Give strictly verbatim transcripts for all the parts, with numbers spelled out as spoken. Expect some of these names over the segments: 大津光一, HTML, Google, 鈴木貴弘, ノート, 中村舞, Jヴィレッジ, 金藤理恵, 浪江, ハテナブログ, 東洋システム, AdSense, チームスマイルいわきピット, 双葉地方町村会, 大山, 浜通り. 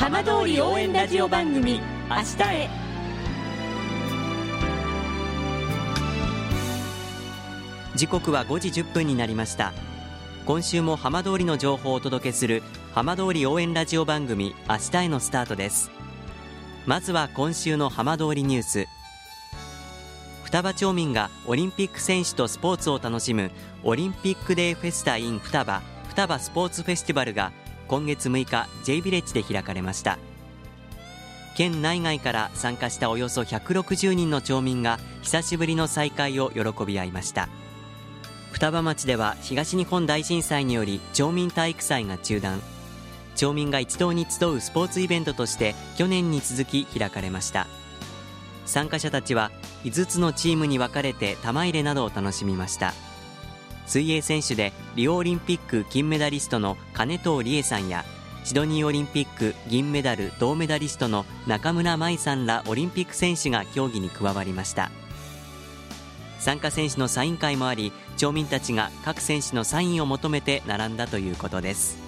浜通り応援ラジオ番組明日へ。時刻はごじじゅっぷんになりました。今週も浜通りの情報をお届けする浜通り応援ラジオ番組明日へのスタートです。まずは今週の浜通りニュース。双葉町民がオリンピック選手とスポーツを楽しむオリンピックデーフェスタ in 双葉双葉スポーツフェスティバルが今月むいか J ビレッジで開かれました。県内外から参加したおよそひゃくろくじゅうにんの町民が久しぶりの再会を喜び合いました。双葉町では東日本大震災により町民体育祭が中断。町民が一堂に集うスポーツイベントとして去年に続き開かれました。参加者たちはいつつのチームに分かれて玉入れなどを楽しみました。水泳選手でリオオリンピック金メダリストの金藤理恵さんやシドニーオリンピック銀メダル銅メダリストの中村舞さんらオリンピック選手が競技に加わりました。参加選手のサイン会もあり、町民たちが各選手のサインを求めて並んだということです。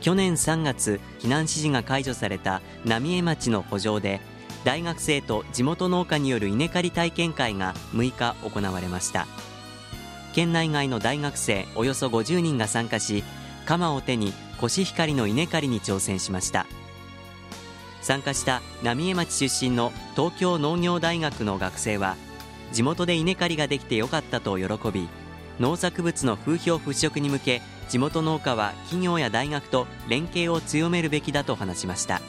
去年さんがつ、避難指示が解除された浪江町の圃場で、大学生と地元農家による稲刈り体験会がむいか行われました。県内外の大学生およそごじゅうにんが参加し、鎌を手にコシヒカリの稲刈りに挑戦しました。参加した浪江町出身の東京農業大学の学生は、地元で稲刈りができてよかったと喜び、農作物の風評払拭に向け、地元農家は企業や大学と連携を強めるべきだと話しました。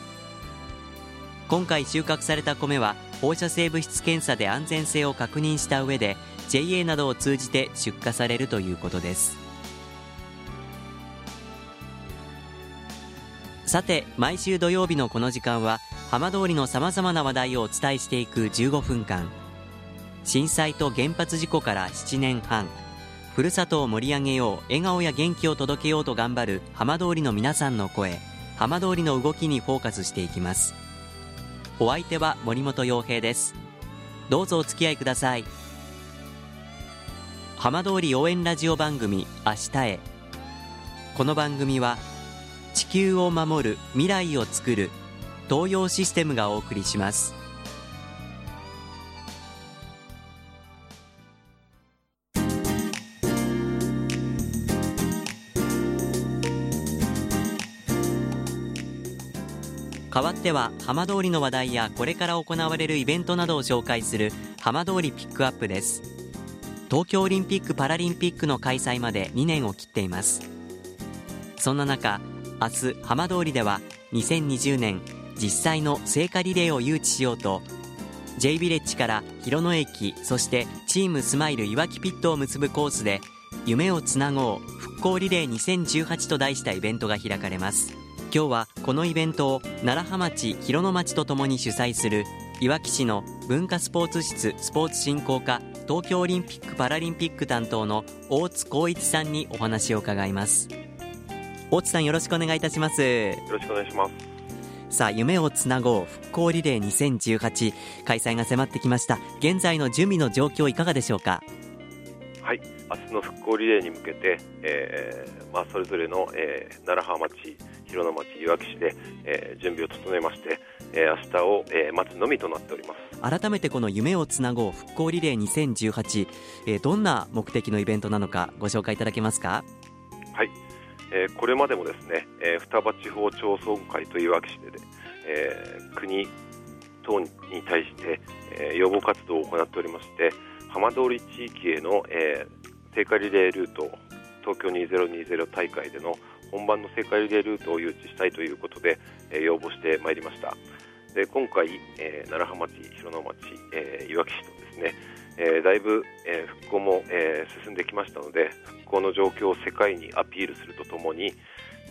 今回収穫された米は放射性物質検査で安全性を確認した上で ジェーエー などを通じて出荷されるということです。さて、毎週土曜日のこの時間は浜通りのさまざまな話題をお伝えしていくじゅうごふんかん。震災と原発事故からななねんはん、ふるさとを盛り上げよう、笑顔や元気を届けようと頑張る浜通りの皆さんの声、浜通りの動きにフォーカスしていきます。お相手は森本洋平です。どうぞお付き合いください。浜通り応援ラジオ番組明日へ。この番組は地球を守る、未来をつくる東洋システムがお送りします。代わっては浜通りの話題やこれから行われるイベントなどを紹介する浜通りピックアップです。東京オリンピック・パラリンピックの開催までにねんを切っています。そんな中、明日浜通りではにせんにじゅうねん実際の聖火リレーを誘致しようと J ビレッジから広野駅、そしてチームスマイルいわきピットを結ぶコースで夢をつなごう復興リレーにせんじゅうはちと題したイベントが開かれます。今日はこのイベントを楢葉町、広野町とともに主催するいわき市の文化スポーツ室スポーツ振興課東京オリンピック・パラリンピック担当の大津光一さんにお話を伺います。大津さん、よろしくお願いいたします。よろしくお願いします。さあ、夢をつなごう復興リレーにせんじゅうはち、開催が迫ってきました。現在の準備の状況いかがでしょうか。はい、明日の復興リレーに向けて、えーまあ、それぞれの、えー、楢葉町、広野町、いわき市で、えー、準備を整えまして、えー、明日を、えー、待つのみとなっております。改めてこの夢をつなごう復興リレーにせんじゅうはち、えー、どんな目的のイベントなのかご紹介いただけますか。はい、えー、これまでもですね、えー、双葉地方町村会といわき市で、えー、国等に対して、えー、要望活動を行っておりまして、浜通り地域への、えー、聖火リレールート東京にせんにじゅう大会での本番の聖火リレールートを誘致したいということで、えー、要望してまいりました。で、今回、えー、楢葉町、広野町、えー、いわき市とですね、えー、だいぶ、えー、復興も、えー、進んできましたので、復興の状況を世界にアピールするとともに、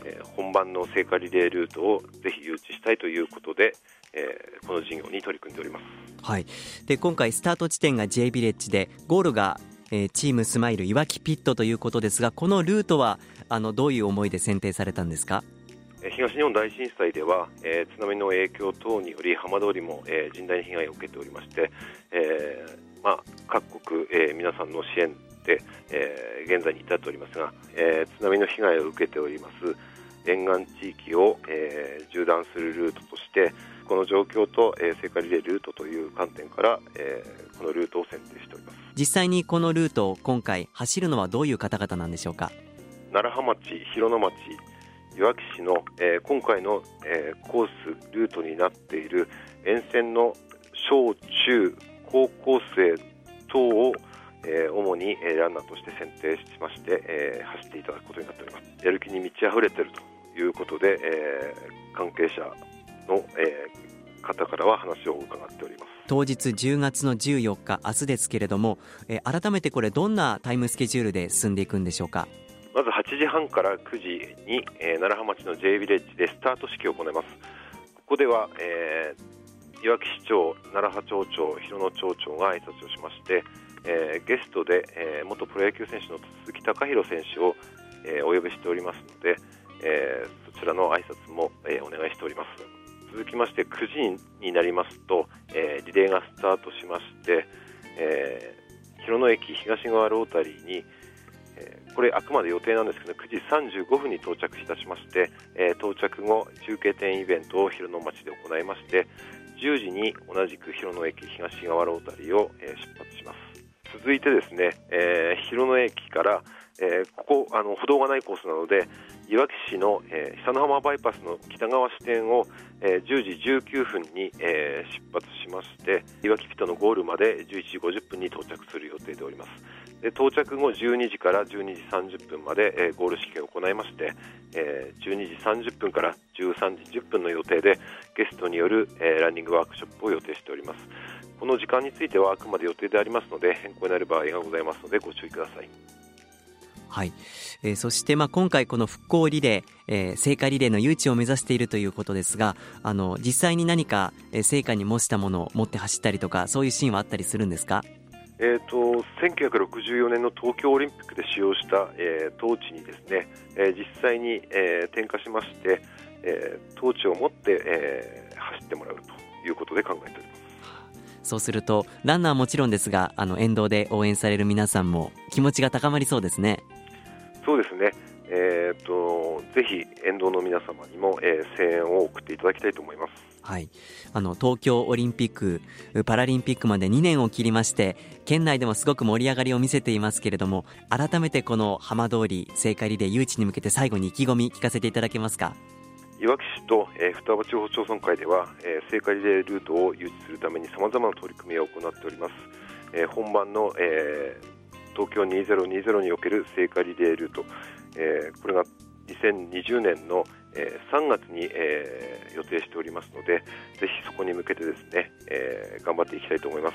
えー、本番の聖火リレールートをぜひ誘致したいということで、えー、この事業に取り組んでおります。はい、で、今回スタート地点が J ビレッジでゴールがチームスマイルいわきピットということですが、このルートはあのどういう思いで選定されたんですか。東日本大震災では、えー、津波の影響等により浜通りも、えー、甚大な被害を受けておりまして、えまあ、各国、えー、皆さんの支援で、えー、現在に至っておりますが、えー、津波の被害を受けております沿岸地域を、えー、縦断するルートとしてこの状況と、えー、聖火リレールートという観点から、えー、このルートを選定しております。実際にこのルートを今回走るのはどういう方々なんでしょうか。楢葉町、広野町、いわき市の、えー、今回の、えー、コースルートになっている沿線の小中高校生等を、えー、主にランナーとして選定しまして、えー、走っていただくことになっております。やる気に満ち溢れているということで、えー、関係者の、えー、方からは話を伺っております。当日じゅうがつのじゅうよっか明日ですけれども、えー、改めてこれどんなタイムスケジュールで進んでいくんでしょうか。まずはちじはんからくじに、えー、楢葉町の J ビレッジでスタート式を行います。ここでは、えー、いわき市長、楢葉町長、広野町長が挨拶をしまして、えー、ゲストで、えー、元プロ野球選手の鈴木貴弘選手を、えー、お呼びしておりますので、えー、そちらの挨拶も、えー、お願いしております。続きましてくじになりますと、えー、リレーがスタートしまして、えー、広野駅東側ロータリーにこれあくまで予定なんですけどくじさんじゅうごふんに到着いたしまして、えー、到着後中継点イベントを広野町で行いましてじゅうじに同じく広野駅東側ロータリーを、えー、出発します。続いてですね、えー、広野駅から、えー、ここあの歩道がないコースなのでいわき市の、えー、久野浜バイパスの北側支点を、えー、じゅうじじゅうきゅうふんに、えー、出発しましていわきピットのゴールまでじゅういちじごじゅっぷんに到着する予定でおります。で到着後じゅうにじからじゅうにじさんじゅっぷんまで、えー、ゴール式を行いまして、えー、じゅうにじさんじゅっぷんからじゅうさんじじゅっぷんの予定でゲストによる、えー、ランニングワークショップを予定しております。この時間についてはあくまで予定でありますので変更になる場合がございますのでご注意ください。はい、えー、そしてまあ今回この復興リレー、えー、聖火リレーの誘致を目指しているということですがあの実際に何か聖火に模したものを持って走ったりとかそういうシーンはあったりするんですか。えー、とせんきゅうひゃくろくじゅうよねんの東京オリンピックで使用した、えー、トーチにですね、えー、実際に、えー、点火しまして、えー、トーチを持って、えー、走ってもらうということで考えております。そうするとランナーはもちろんですがあの沿道で応援される皆さんも気持ちが高まりそうですね。そうですね、えー、とぜひ沿道の皆様にも、えー、声援を送っていただきたいと思います。はい、あの東京オリンピックパラリンピックまでにねんを切りまして県内でもすごく盛り上がりを見せていますけれども改めてこの浜通り聖火リレー誘致に向けて最後に意気込み聞かせていただけますか。いわき市と、えー、双葉地方町村会では、えー、聖火リレールートを誘致するために様々な取り組みを行っております。えー、本番の、えー東京にせんにじゅうにおける聖火リレールート、えー、これがにせんにじゅうねんの、えー、さんがつに、えー、予定しておりますのでぜひそこに向けてですね、えー、頑張っていきたいと思います。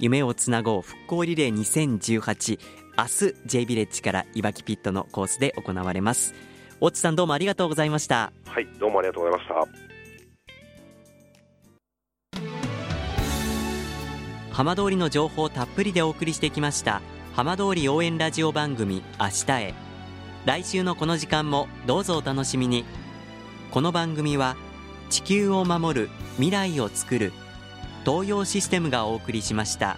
夢をつなごう復興リレーにせんじゅうはち明日 J ビレッジからいわきピットのコースで行われます。大津さんどうもありがとうございました。はい、どうもありがとうございました。浜通りの情報をたっぷりでお送りしてきました浜通り応援ラジオ番組明日へ。来週のこの時間もどうぞお楽しみに。この番組は地球を守る未来をつくる東洋システムがお送りしました。